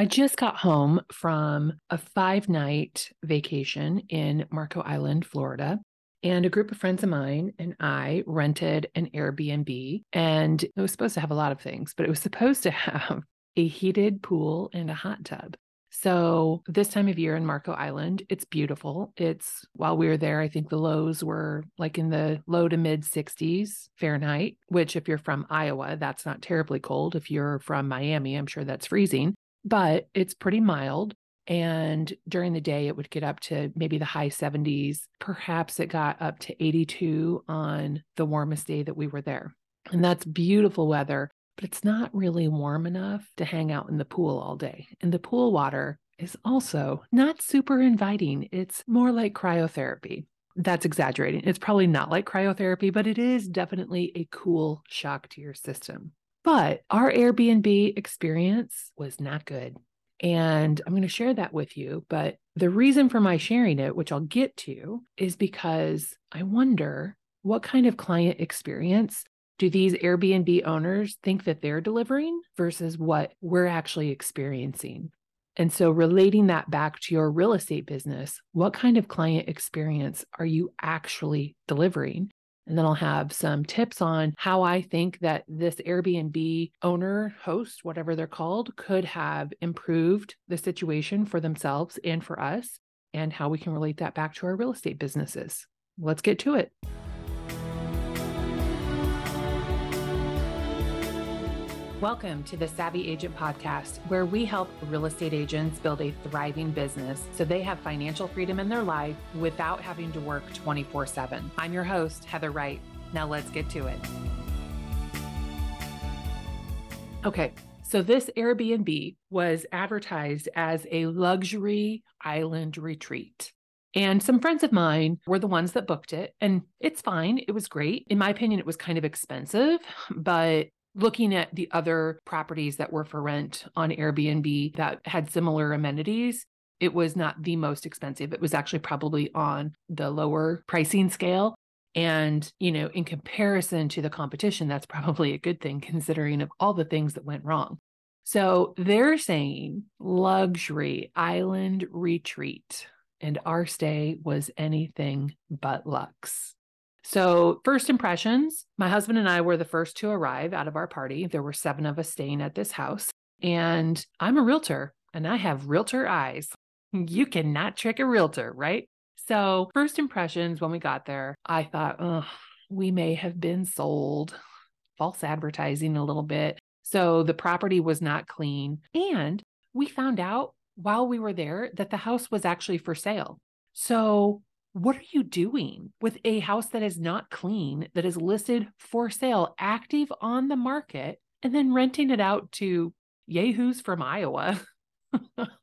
I just got home from a 5-night vacation in Marco Island, Florida. And a group of friends of mine and I rented an Airbnb, and it was supposed to have a lot of things, but it was supposed to have a heated pool and a hot tub. So this time of year in Marco Island, it's beautiful. While we were there, I think the lows were like in the low to mid 60s Fahrenheit, which if you're from Iowa, that's not terribly cold. If you're from Miami, I'm sure that's freezing, but it's pretty mild. And during the day, it would get up to maybe the high 70s. Perhaps it got up to 82 on the warmest day that we were there. And that's beautiful weather, but it's not really warm enough to hang out in the pool all day. And the pool water is also not super inviting. It's more like cryotherapy. That's exaggerating. It's probably not like cryotherapy, but it is definitely a cool shock to your system. But our Airbnb experience was not good. And I'm going to share that with you. But the reason for my sharing it, which I'll get to, is because I wonder what kind of client experience do these Airbnb owners think that they're delivering versus what we're actually experiencing. And so relating that back to your real estate business, what kind of client experience are you actually delivering? And then I'll have some tips on how I think that this Airbnb owner, host, whatever they're called, could have improved the situation for themselves and for us, and how we can relate that back to our real estate businesses. Let's get to it. Welcome to the Savvy Agent Podcast, where we help real estate agents build a thriving business so they have financial freedom in their life without having to work 24/7. I'm your host, Heather Wright. Now let's get to it. Okay, so this Airbnb was advertised as a luxury island retreat. And some friends of mine were the ones that booked it. And it's fine. It was great. In my opinion, it was kind of expensive, but looking at the other properties that were for rent on Airbnb that had similar amenities, it was not the most expensive. It was actually probably on the lower pricing scale. And, you know, in comparison to the competition, that's probably a good thing considering of all the things that went wrong. So they're saying luxury island retreat, and our stay was anything but luxe. So first impressions, my husband and I were the first to arrive out of our party. There were 7 of us staying at this house, and I'm a realtor and I have realtor eyes. You cannot trick a realtor, right? So first impressions when we got there, I thought, oh, we may have been sold, false advertising a little bit. So the property was not clean. And we found out while we were there that the house was actually for sale. So what are you doing with a house that is not clean, that is listed for sale, active on the market, and then renting it out to yahoos from Iowa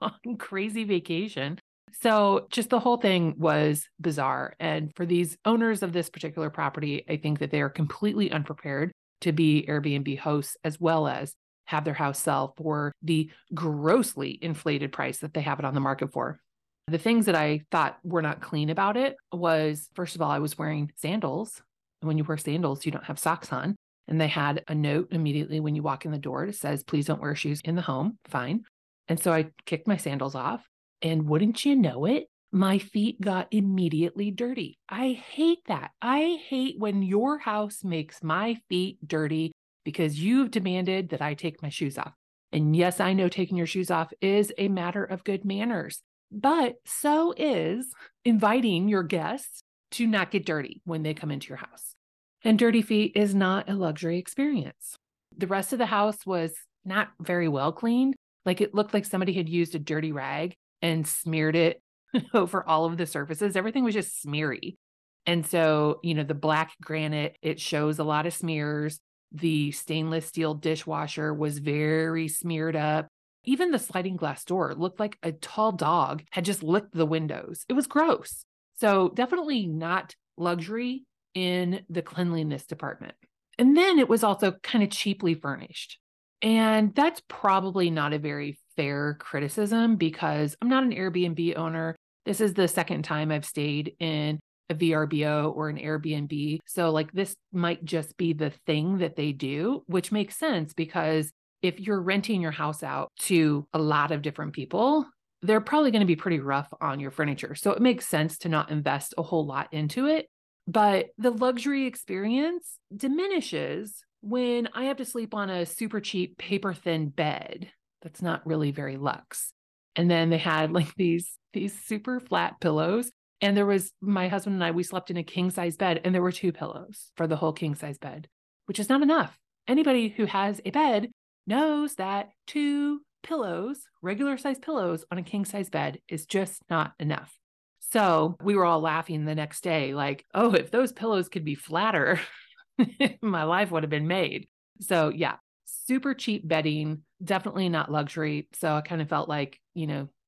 on crazy vacation? So just the whole thing was bizarre. And for these owners of this particular property, I think that they are completely unprepared to be Airbnb hosts, as well as have their house sell for the grossly inflated price that they have it on the market for. The things that I thought were not clean about it was, first of all, I was wearing sandals. And when you wear sandals, you don't have socks on. And they had a note immediately when you walk in the door that says, please don't wear shoes in the home. Fine. And so I kicked my sandals off. And wouldn't you know it, my feet got immediately dirty. I hate that. I hate when your house makes my feet dirty because you've demanded that I take my shoes off. And yes, I know taking your shoes off is a matter of good manners. But so is inviting your guests to not get dirty when they come into your house. And dirty feet is not a luxury experience. The rest of the house was not very well cleaned. Like it looked like somebody had used a dirty rag and smeared it over all of the surfaces. Everything was just smeary. And so, you know, the black granite, it shows a lot of smears. The stainless steel dishwasher was very smeared up. Even the sliding glass door looked like a tall dog had just licked the windows. It was gross. So definitely not luxury in the cleanliness department. And then it was also kind of cheaply furnished. And that's probably not a very fair criticism because I'm not an Airbnb owner. This is the second time I've stayed in a VRBO or an Airbnb. So like this might just be the thing that they do, which makes sense because if you're renting your house out to a lot of different people, they're probably going to be pretty rough on your furniture. So it makes sense to not invest a whole lot into it. But the luxury experience diminishes when I have to sleep on a super cheap paper thin bed. That's not really very luxe. And then they had like these super flat pillows. And there was my husband and I, we slept in a king size bed and there were two pillows for the whole king size bed, which is not enough. Anybody who has a bed knows that two pillows, regular size pillows on a king size bed is just not enough. So we were all laughing the next day, like, oh, if those pillows could be flatter, my life would have been made. So yeah, super cheap bedding, definitely not luxury. So I kind of felt like,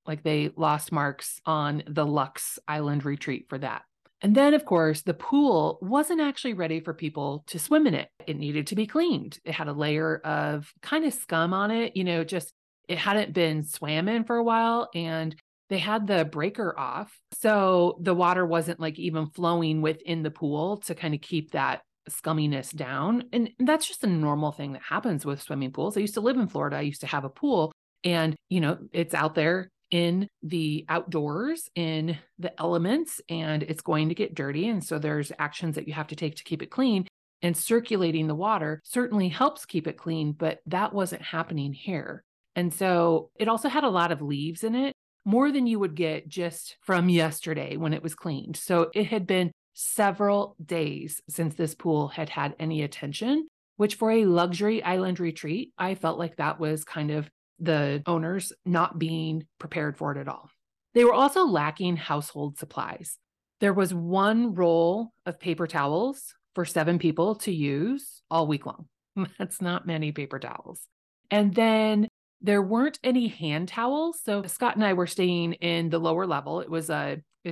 like they lost marks on the Luxe Island retreat for that. And then, of course, the pool wasn't actually ready for people to swim in it. It needed to be cleaned. It had a layer of kind of scum on it, it hadn't been swam in for a while and they had the breaker off. So the water wasn't like even flowing within the pool to kind of keep that scumminess down. And that's just a normal thing that happens with swimming pools. I used to live in Florida. I used to have a pool and, it's out there in the outdoors, in the elements, and it's going to get dirty. And so there's actions that you have to take to keep it clean, and circulating the water certainly helps keep it clean, but that wasn't happening here. And so it also had a lot of leaves in it, more than you would get just from yesterday when it was cleaned. So it had been several days since this pool had had any attention, which for a luxury island retreat, I felt like that was kind of the owners not being prepared for it at all. They were also lacking household supplies. There was one roll of paper towels for 7 people to use all week long. That's not many paper towels. And then there weren't any hand towels. So Scott and I were staying in the lower level. It's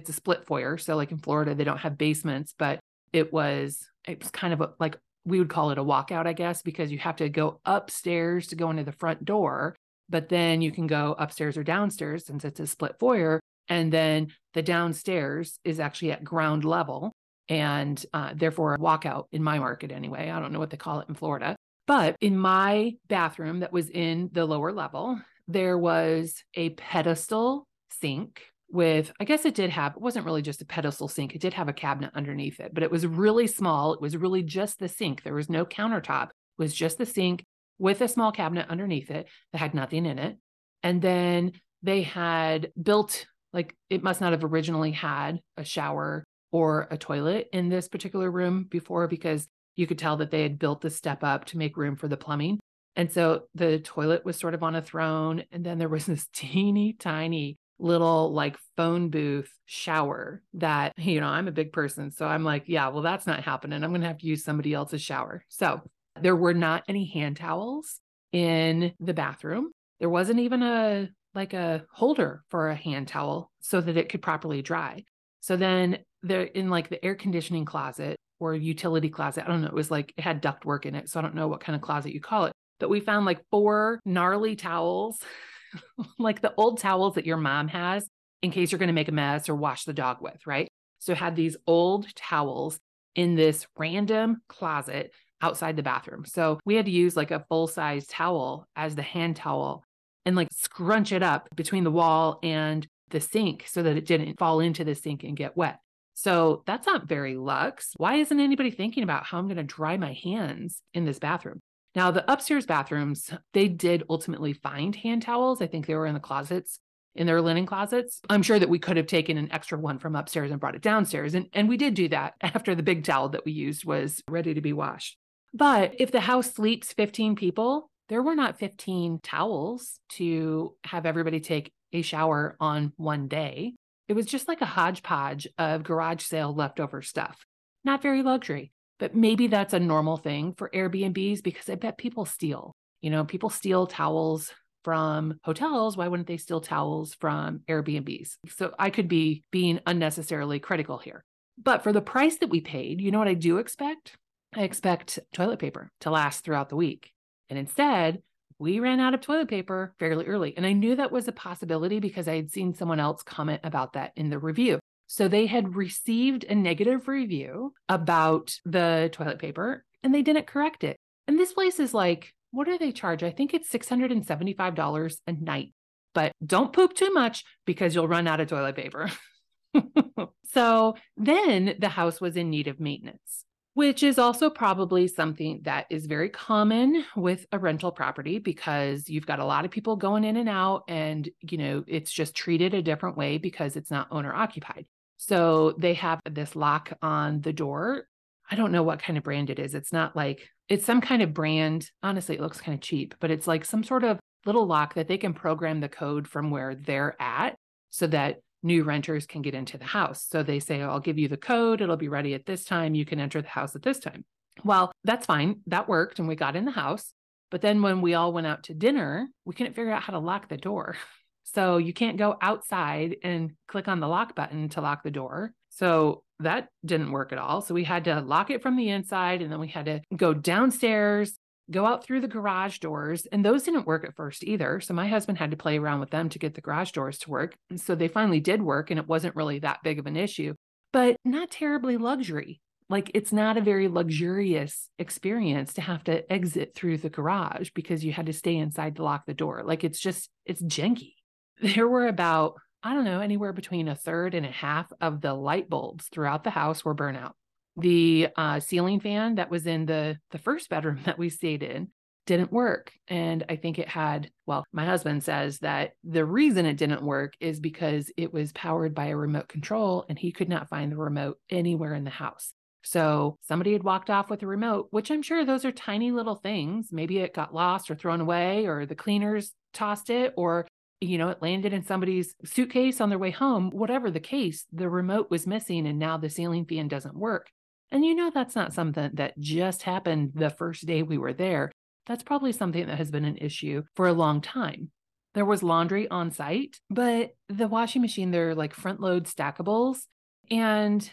a split foyer. So like in Florida, they don't have basements, but it was kind of like, we would call it a walkout, I guess, because you have to go upstairs to go into the front door. But then you can go upstairs or downstairs since it's a split foyer. And then the downstairs is actually at ground level and therefore a walkout in my market anyway. I don't know what they call it in Florida. But in my bathroom that was in the lower level, there was a pedestal sink with, I guess it wasn't really just a pedestal sink. It did have a cabinet underneath it, but it was really small. It was really just the sink. There was no countertop. It was just the sink with a small cabinet underneath it that had nothing in it. And then they had built, like it must not have originally had a shower or a toilet in this particular room before, because you could tell that they had built the step up to make room for the plumbing. And so the toilet was sort of on a throne. And then there was this teeny tiny little like phone booth shower that, I'm a big person. So I'm like, yeah, well, that's not happening. I'm going to have to use somebody else's shower. So there were not any hand towels in the bathroom. There wasn't even a holder for a hand towel so that it could properly dry. So then they're in like the air conditioning closet or utility closet. I don't know. It was like, it had ductwork in it. So I don't know what kind of closet you call it, but we found like 4 gnarly towels, like the old towels that your mom has in case you're going to make a mess or wash the dog with. Right. So it had these old towels in this random closet outside the bathroom. So we had to use like a full size towel as the hand towel and like scrunch it up between the wall and the sink so that it didn't fall into the sink and get wet. So that's not very luxe. Why isn't anybody thinking about how I'm going to dry my hands in this bathroom? Now the upstairs bathrooms, they did ultimately find hand towels. I think they were in the closets, in their linen closets. I'm sure that we could have taken an extra one from upstairs and brought it downstairs. And we did do that after the big towel that we used was ready to be washed. But if the house sleeps 15 people, there were not 15 towels to have everybody take a shower on one day. It was just like a hodgepodge of garage sale leftover stuff. Not very luxury, but maybe that's a normal thing for Airbnbs because I bet people steal. People steal towels from hotels. Why wouldn't they steal towels from Airbnbs? So I could be being unnecessarily critical here. But for the price that we paid, you know what I do expect? I expect toilet paper to last throughout the week. And instead, we ran out of toilet paper fairly early. And I knew that was a possibility because I had seen someone else comment about that in the review. So they had received a negative review about the toilet paper and they didn't correct it. And this place is like what do they charge? I think it's $675 a night, but don't poop too much because you'll run out of toilet paper. So then the house was in need of maintenance, which is also probably something that is very common with a rental property because you've got a lot of people going in and out and, you know, it's just treated a different way because it's not owner occupied. So they have this lock on the door. I don't know what kind of brand it is. It's not like, it's some kind of brand. Honestly, it looks kind of cheap, but it's like some sort of little lock that they can program the code from where they're at so that new renters can get into the house. So they say, I'll give you the code. It'll be ready at this time. You can enter the house at this time. Well, that's fine. That worked. And we got in the house. But then when we all went out to dinner, we couldn't figure out how to lock the door. So you can't go outside and click on the lock button to lock the door. So that didn't work at all. So we had to lock it from the inside. And then we had to go downstairs, go out through the garage doors. And those didn't work at first either. So my husband had to play around with them to get the garage doors to work. And so they finally did work and it wasn't really that big of an issue, but not terribly luxury. Like it's not a very luxurious experience to have to exit through the garage because you had to stay inside to lock the door. Like it's just, it's janky. There were about, I don't know, anywhere between a third and a half of the light bulbs throughout the house were burnt out. The ceiling fan that was in the first bedroom that we stayed in didn't work. And I think it had, well, my husband says that the reason it didn't work is because it was powered by a remote control and he could not find the remote anywhere in the house. So somebody had walked off with a remote, which I'm sure those are tiny little things. Maybe it got lost or thrown away or the cleaners tossed it or, you know, it landed in somebody's suitcase on their way home. Whatever the case, the remote was missing and now the ceiling fan doesn't work. And you know, that's not something that just happened the first day we were there. That's probably something that has been an issue for a long time. There was laundry on site, but the washing machine, they're like front load stackables. And,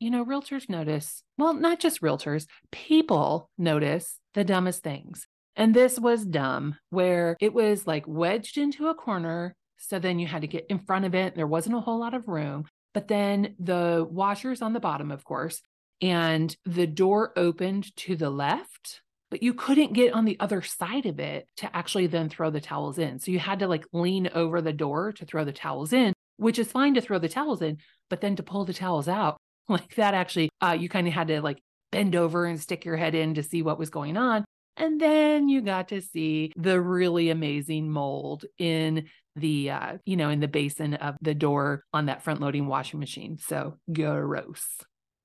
you know, realtors notice, well, not just realtors, people notice the dumbest things. And this was dumb where it was like wedged into a corner. So then you had to get in front of it. And there wasn't a whole lot of room, but then the washer's on the bottom, of course. And the door opened to the left, but you couldn't get on the other side of it to actually then throw the towels in. So you had to like lean over the door to throw the towels in, which is fine to throw the towels in, but then to pull the towels out like that actually, you kind of had to like bend over and stick your head in to see what was going on. And then you got to see the really amazing mold in the, you know, in the basin of the door on that front loading washing machine. So gross.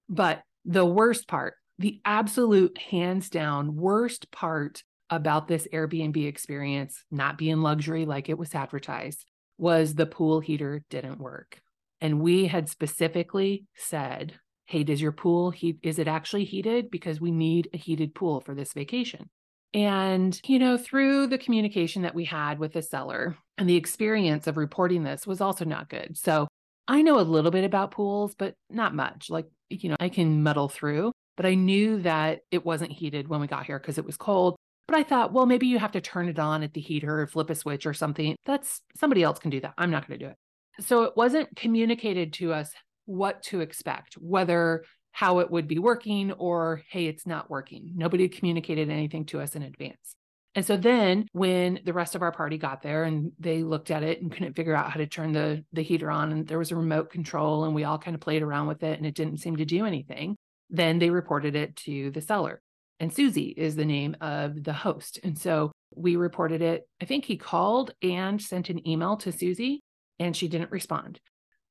But the worst part, the absolute hands down worst part about this Airbnb experience, not being luxury like it was advertised, was the pool heater didn't work. And we had specifically said, hey, does your pool heat? Is it actually heated? Because we need a heated pool for this vacation. And, you know, through the communication that we had with the seller and the experience of reporting this was also not good. So I know a little bit about pools, but not much. Like, you know, I can muddle through, but I knew that it wasn't heated when we got here because it was cold. But I thought, well, maybe you have to turn it on at the heater or flip a switch or something. That's somebody else can do that. I'm not going to do it. So it wasn't communicated to us what to expect, whether how it would be working or, hey, it's not working. Nobody communicated anything to us in advance. And so then when the rest of our party got there and they looked at it and couldn't figure out how to turn the heater on and there was a remote control and we all kind of played around with it and it didn't seem to do anything, then they reported it to the seller. And Susie is the name of the host. And so we reported it. I think he called and sent an email to Susie and she didn't respond.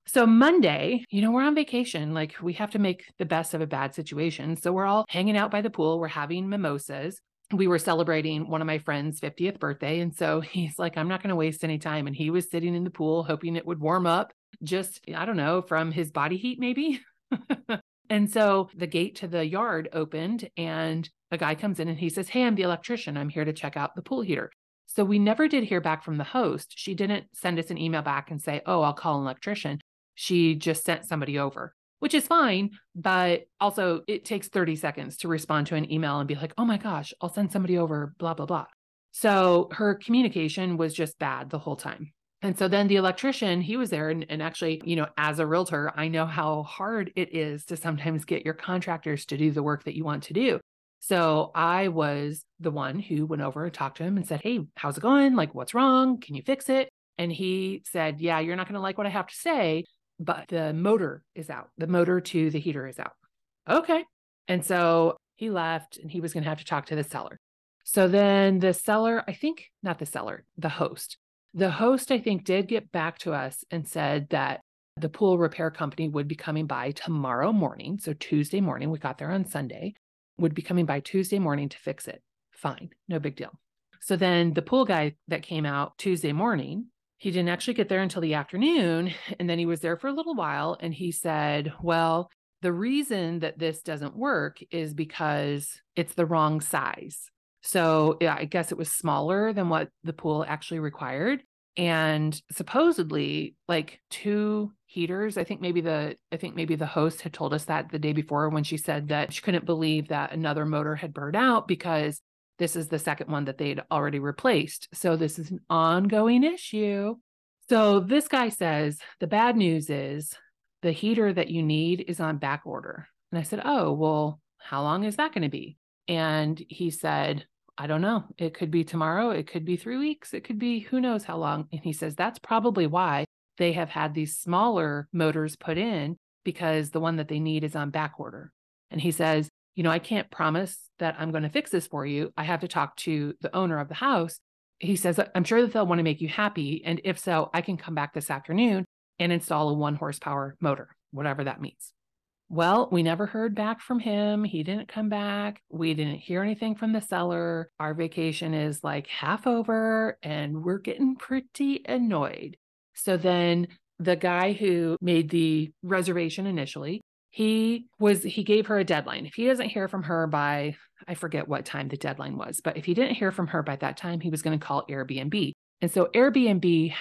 So Monday, you know, we're on vacation. Like we have to make the best of a bad situation. So we're all hanging out by the pool. We're having mimosas. We were celebrating one of my friend's 50th birthday. And so he's like, I'm not going to waste any time. And he was sitting in the pool, hoping it would warm up just, I don't know, from his body heat, maybe. And so the gate to the yard opened and a guy comes in and he says, hey, I'm the electrician. I'm here to check out the pool heater. So we never did hear back from the host. She didn't send us an email back and say, oh, I'll call an electrician. She just sent somebody over, which is fine, but also it takes 30 seconds to respond to an email and be like, oh my gosh, I'll send somebody over, blah, blah, blah. So her communication was just bad the whole time. And so then the electrician, he was there and actually, you know, as a realtor, I know how hard it is to sometimes get your contractors to do the work that you want to do. So I was the one who went over and talked to him and said, hey, how's it going? Like, what's wrong? Can you fix it? And he said, yeah, you're not going to like what I have to say, but the motor is out. The motor to the heater is out. Okay. And so he left and he was going to have to talk to the seller. So then the seller, I think, not the seller, the host, I think, did get back to us and said that the pool repair company would be coming by tomorrow morning. So Tuesday morning, we got there on Sunday, would be coming by Tuesday morning to fix it. Fine. No big deal. So then the pool guy that came out Tuesday morning, he didn't actually get there until the afternoon. And then he was there for a little while. And he said, well, the reason that this doesn't work is because it's the wrong size. So yeah, I guess it was smaller than what the pool actually required. And supposedly like two heaters, I think maybe the host had told us that the day before when she said that she couldn't believe that another motor had burned out because this is the second one that they'd already replaced. So this is an ongoing issue. So this guy says, the bad news is the heater that you need is on back order. And I said, oh, well, how long is that going to be? And he said, I don't know. It could be tomorrow. It could be 3 weeks. It could be who knows how long. And he says, that's probably why they have had these smaller motors put in because the one that they need is on back order. And he says, you know, I can't promise that I'm going to fix this for you. I have to talk to the owner of the house. He says, I'm sure that they'll want to make you happy. And if so, I can come back this afternoon and install a 1 horsepower motor, whatever that means. Well, we never heard back from him. He didn't come back. We didn't hear anything from the seller. Our vacation is like half over and we're getting pretty annoyed. So then the guy who made the reservation initially, he gave her a deadline. If he doesn't hear from her by, I forget what time the deadline was, but if he didn't hear from her by that time, he was going to call Airbnb. And so Airbnb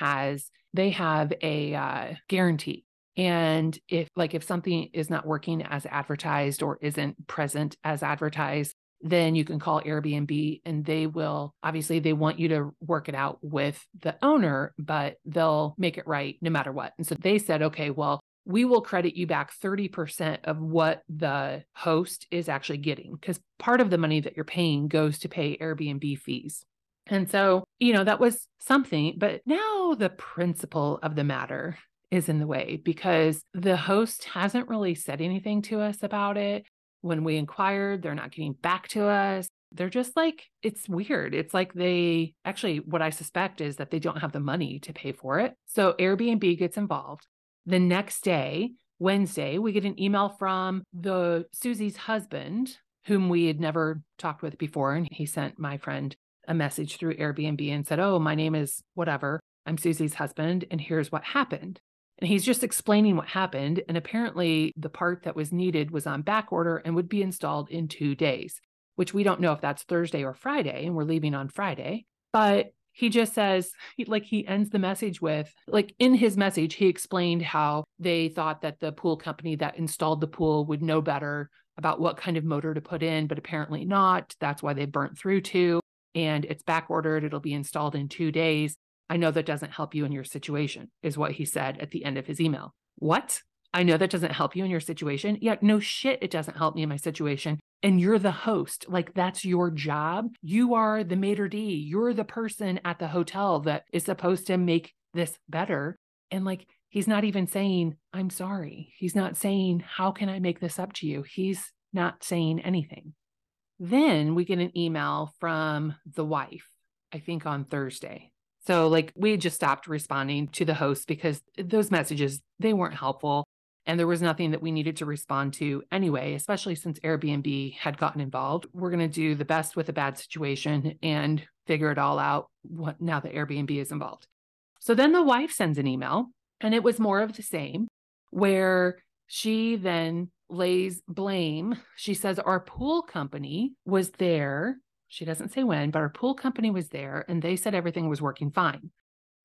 they have a guarantee. And if something is not working as advertised or isn't present as advertised, then you can call Airbnb and they will, obviously they want you to work it out with the owner, but they'll make it right no matter what. And so they said, okay, well, we will credit you back 30% of what the host is actually getting because part of the money that you're paying goes to pay Airbnb fees. And so, you know, that was something, but now the principle of the matter is in the way because the host hasn't really said anything to us about it. When we inquired, they're not getting back to us. They're just like, it's weird. It's like they actually, what I suspect is that they don't have the money to pay for it. So Airbnb gets involved. The next day, Wednesday, we get an email from Susie's husband, whom we had never talked with before. And he sent my friend a message through Airbnb and said, oh, my name is whatever. I'm Susie's husband. And here's what happened. And he's just explaining what happened. And apparently the part that was needed was on back order and would be installed in 2 days, which we don't know if that's Thursday or Friday. And we're leaving on Friday. But he just says, like he ends the message with, like in his message, he explained how they thought that the pool company that installed the pool would know better about what kind of motor to put in, but apparently not. That's why they burnt through 2. And it's back ordered. It'll be installed in 2 days. I know that doesn't help you in your situation, is what he said at the end of his email. What? I know that doesn't help you in your situation? Yeah, no shit, it doesn't help me in my situation. And you're the host. Like, that's your job. You are the maitre d'. You're the person at the hotel that is supposed to make this better. And like, he's not even saying, I'm sorry. He's not saying, how can I make this up to you? He's not saying anything. Then we get an email from the wife, I think on Thursday. So like we just stopped responding to the host because those messages, they weren't helpful and there was nothing that we needed to respond to anyway, especially since Airbnb had gotten involved. We're going to do the best with a bad situation and figure it all out now that Airbnb is involved. So then the wife sends an email and it was more of the same where she then lays blame. She says, our pool company was there. She doesn't say when, but our pool company was there and they said everything was working fine.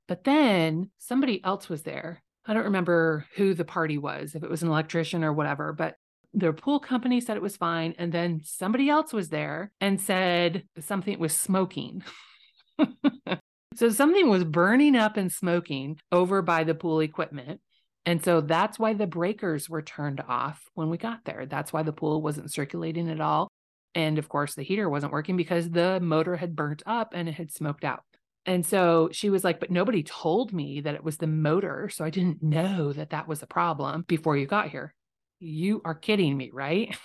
But then somebody else was there. I don't remember who the party was, if it was an electrician or whatever, but their pool company said it was fine. And then somebody else was there and said something was smoking. So something was burning up and smoking over by the pool equipment. And so that's why the breakers were turned off when we got there. That's why the pool wasn't circulating at all. And of course, the heater wasn't working because the motor had burnt up and it had smoked out. And so she was like, but nobody told me that it was the motor. So I didn't know that that was a problem before you got here. You are kidding me, right?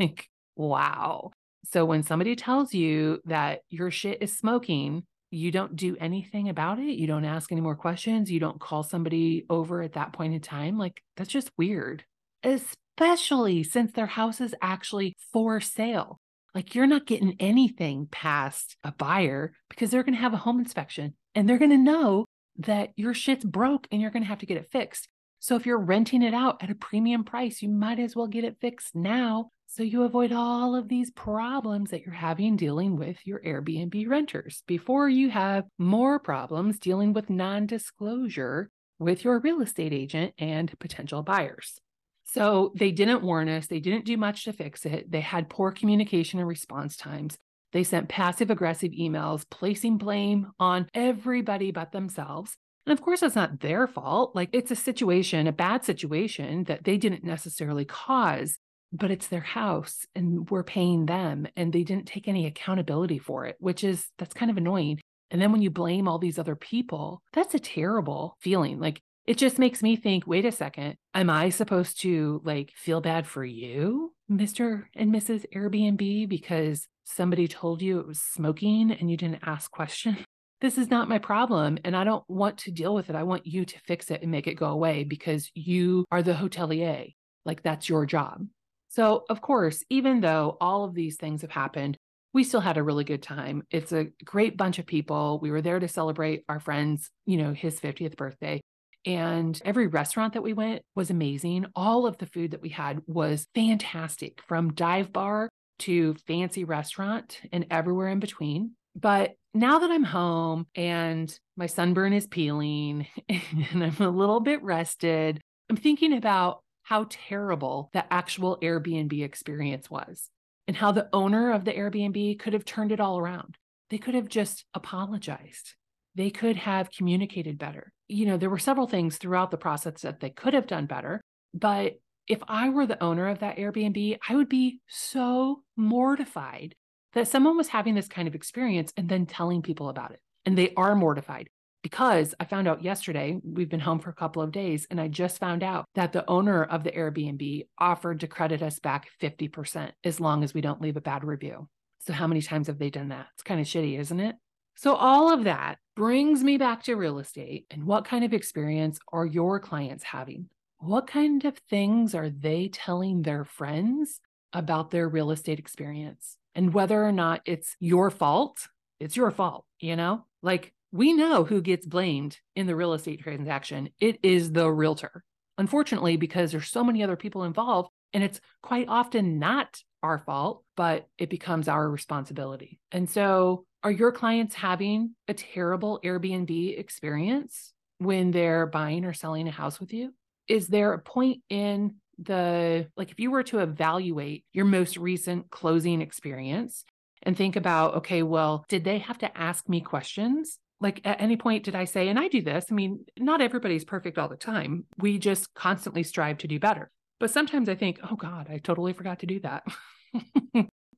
Like, wow. So when somebody tells you that your shit is smoking, you don't do anything about it. You don't ask any more questions. You don't call somebody over at that point in time. Like, that's just weird, especially since their house is actually for sale. Like, you're not getting anything past a buyer because they're going to have a home inspection and they're going to know that your shit's broke and you're going to have to get it fixed. So if you're renting it out at a premium price, you might as well get it fixed now so you avoid all of these problems that you're having dealing with your Airbnb renters before you have more problems dealing with non-disclosure with your real estate agent and potential buyers. So they didn't warn us. They didn't do much to fix it. They had poor communication and response times. They sent passive-aggressive emails, placing blame on everybody but themselves. And of course, it's not their fault. Like, it's a situation, a bad situation that they didn't necessarily cause, but it's their house and we're paying them. And they didn't take any accountability for it, which is, that's kind of annoying. And then when you blame all these other people, that's a terrible feeling. Like, it just makes me think, wait a second, am I supposed to like feel bad for you, Mr. and Mrs. Airbnb, because somebody told you it was smoking and you didn't ask questions? This is not my problem and I don't want to deal with it. I want you to fix it and make it go away because you are the hotelier. Like, that's your job. So of course, even though all of these things have happened, we still had a really good time. It's a great bunch of people. We were there to celebrate our friend's, you know, his 50th birthday. And every restaurant that we went was amazing. All of the food that we had was fantastic, from dive bar to fancy restaurant and everywhere in between. But now that I'm home and my sunburn is peeling and I'm a little bit rested, I'm thinking about how terrible the actual Airbnb experience was and how the owner of the Airbnb could have turned it all around. They could have just apologized. They could have communicated better. You know, there were several things throughout the process that they could have done better. But if I were the owner of that Airbnb, I would be so mortified that someone was having this kind of experience and then telling people about it. And they are mortified because I found out yesterday, we've been home for a couple of days, and I just found out that the owner of the Airbnb offered to credit us back 50% as long as we don't leave a bad review. So how many times have they done that? It's kind of shitty, isn't it? So all of that brings me back to real estate and what kind of experience are your clients having? What kind of things are they telling their friends about their real estate experience? And whether or not it's your fault, you know? Like, we know who gets blamed in the real estate transaction. It is the realtor. Unfortunately, because there's so many other people involved and it's quite often not our fault, but it becomes our responsibility. And so are your clients having a terrible Airbnb experience when they're buying or selling a house with you? Is there a point in the, like, if you were to evaluate your most recent closing experience and think about, okay, well, did they have to ask me questions? Like, at any point did I say, and I do this, I mean, not everybody's perfect all the time. We just constantly strive to do better. But sometimes I think, oh God, I totally forgot to do that.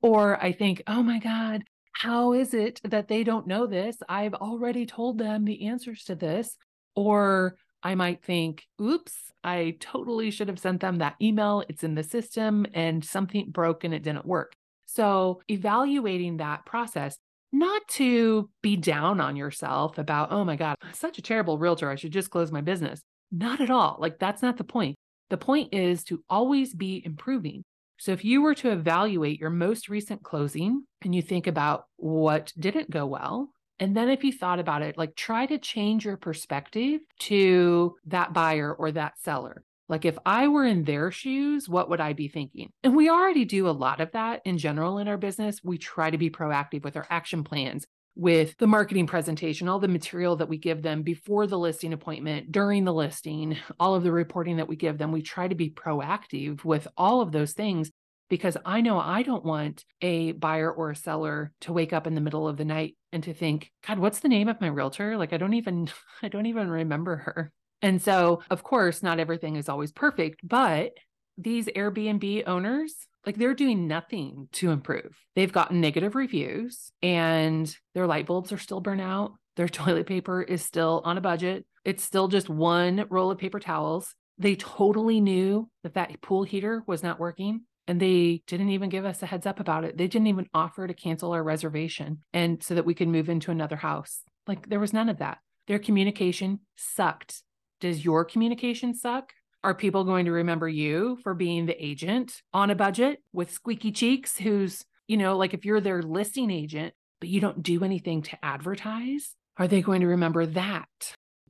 Or I think, oh my God, how is it that they don't know this? I've already told them the answers to this. Or I might think, oops, I totally should have sent them that email. It's in the system and something broke and it didn't work. So evaluating that process, not to be down on yourself about, oh my God, I'm such a terrible realtor. I should just close my business. Not at all. Like, that's not the point. The point is to always be improving. So if you were to evaluate your most recent closing and you think about what didn't go well, and then if you thought about it, like, try to change your perspective to that buyer or that seller. Like, if I were in their shoes, what would I be thinking? And we already do a lot of that in general in our business. We try to be proactive with our action plans, with the marketing presentation, all the material that we give them before the listing appointment, during the listing, all of the reporting that we give them. We try to be proactive with all of those things because I know I don't want a buyer or a seller to wake up in the middle of the night and to think, God, what's the name of my realtor? Like, I don't even remember her. And so, of course, not everything is always perfect, but these Airbnb owners, Like they're doing nothing to improve. They've gotten negative reviews and their light bulbs are still burnt out. Their toilet paper is still on a budget. It's still just one roll of paper towels. They totally knew that that pool heater was not working. And they didn't even give us a heads up about it. They didn't even offer to cancel our reservation and so that we could move into another house. Like there was none of that. Their communication sucked. Does your communication suck? Are people going to remember you for being the agent on a budget with squeaky cheeks who's, you know, like if you're their listing agent, but you don't do anything to advertise, are they going to remember that?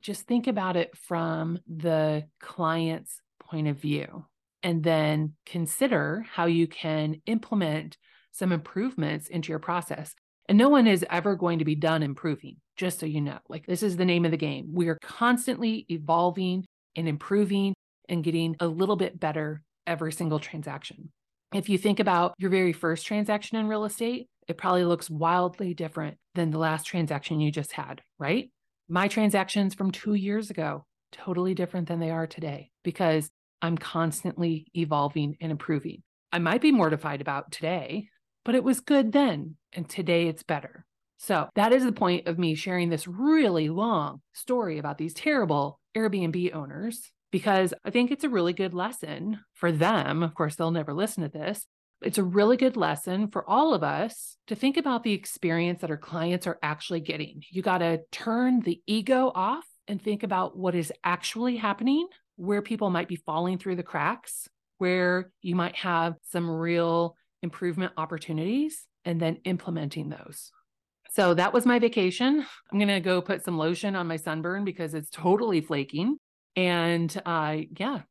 Just think about it from the client's point of view. And then consider how you can implement some improvements into your process. And no one is ever going to be done improving, just so you know. Like this is the name of the game. We are constantly evolving and improving and getting a little bit better every single transaction. If you think about your very first transaction in real estate, it probably looks wildly different than the last transaction you just had, right? My transactions from 2 years ago, totally different than they are today because I'm constantly evolving and improving. I might be mortified about today, but it was good then. And today it's better. So that is the point of me sharing this really long story about these terrible Airbnb owners, because I think it's a really good lesson for them. Of course, they'll never listen to this. It's a really good lesson for all of us to think about the experience that our clients are actually getting. You got to turn the ego off and think about what is actually happening, where people might be falling through the cracks, where you might have some real improvement opportunities, and then implementing those. So that was my vacation. I'm going to go put some lotion on my sunburn because it's totally flaking. And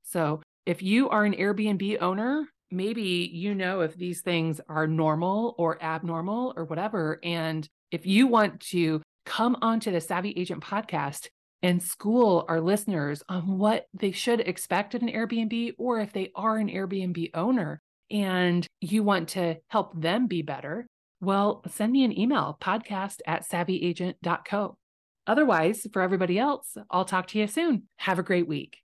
so if you are an Airbnb owner, maybe you know if these things are normal or abnormal or whatever. And if you want to come onto the Savvy Agent podcast and school our listeners on what they should expect at an Airbnb, or if they are an Airbnb owner and you want to help them be better, well, send me an email, podcast@savvyagent.co. Otherwise, for everybody else, I'll talk to you soon. Have a great week.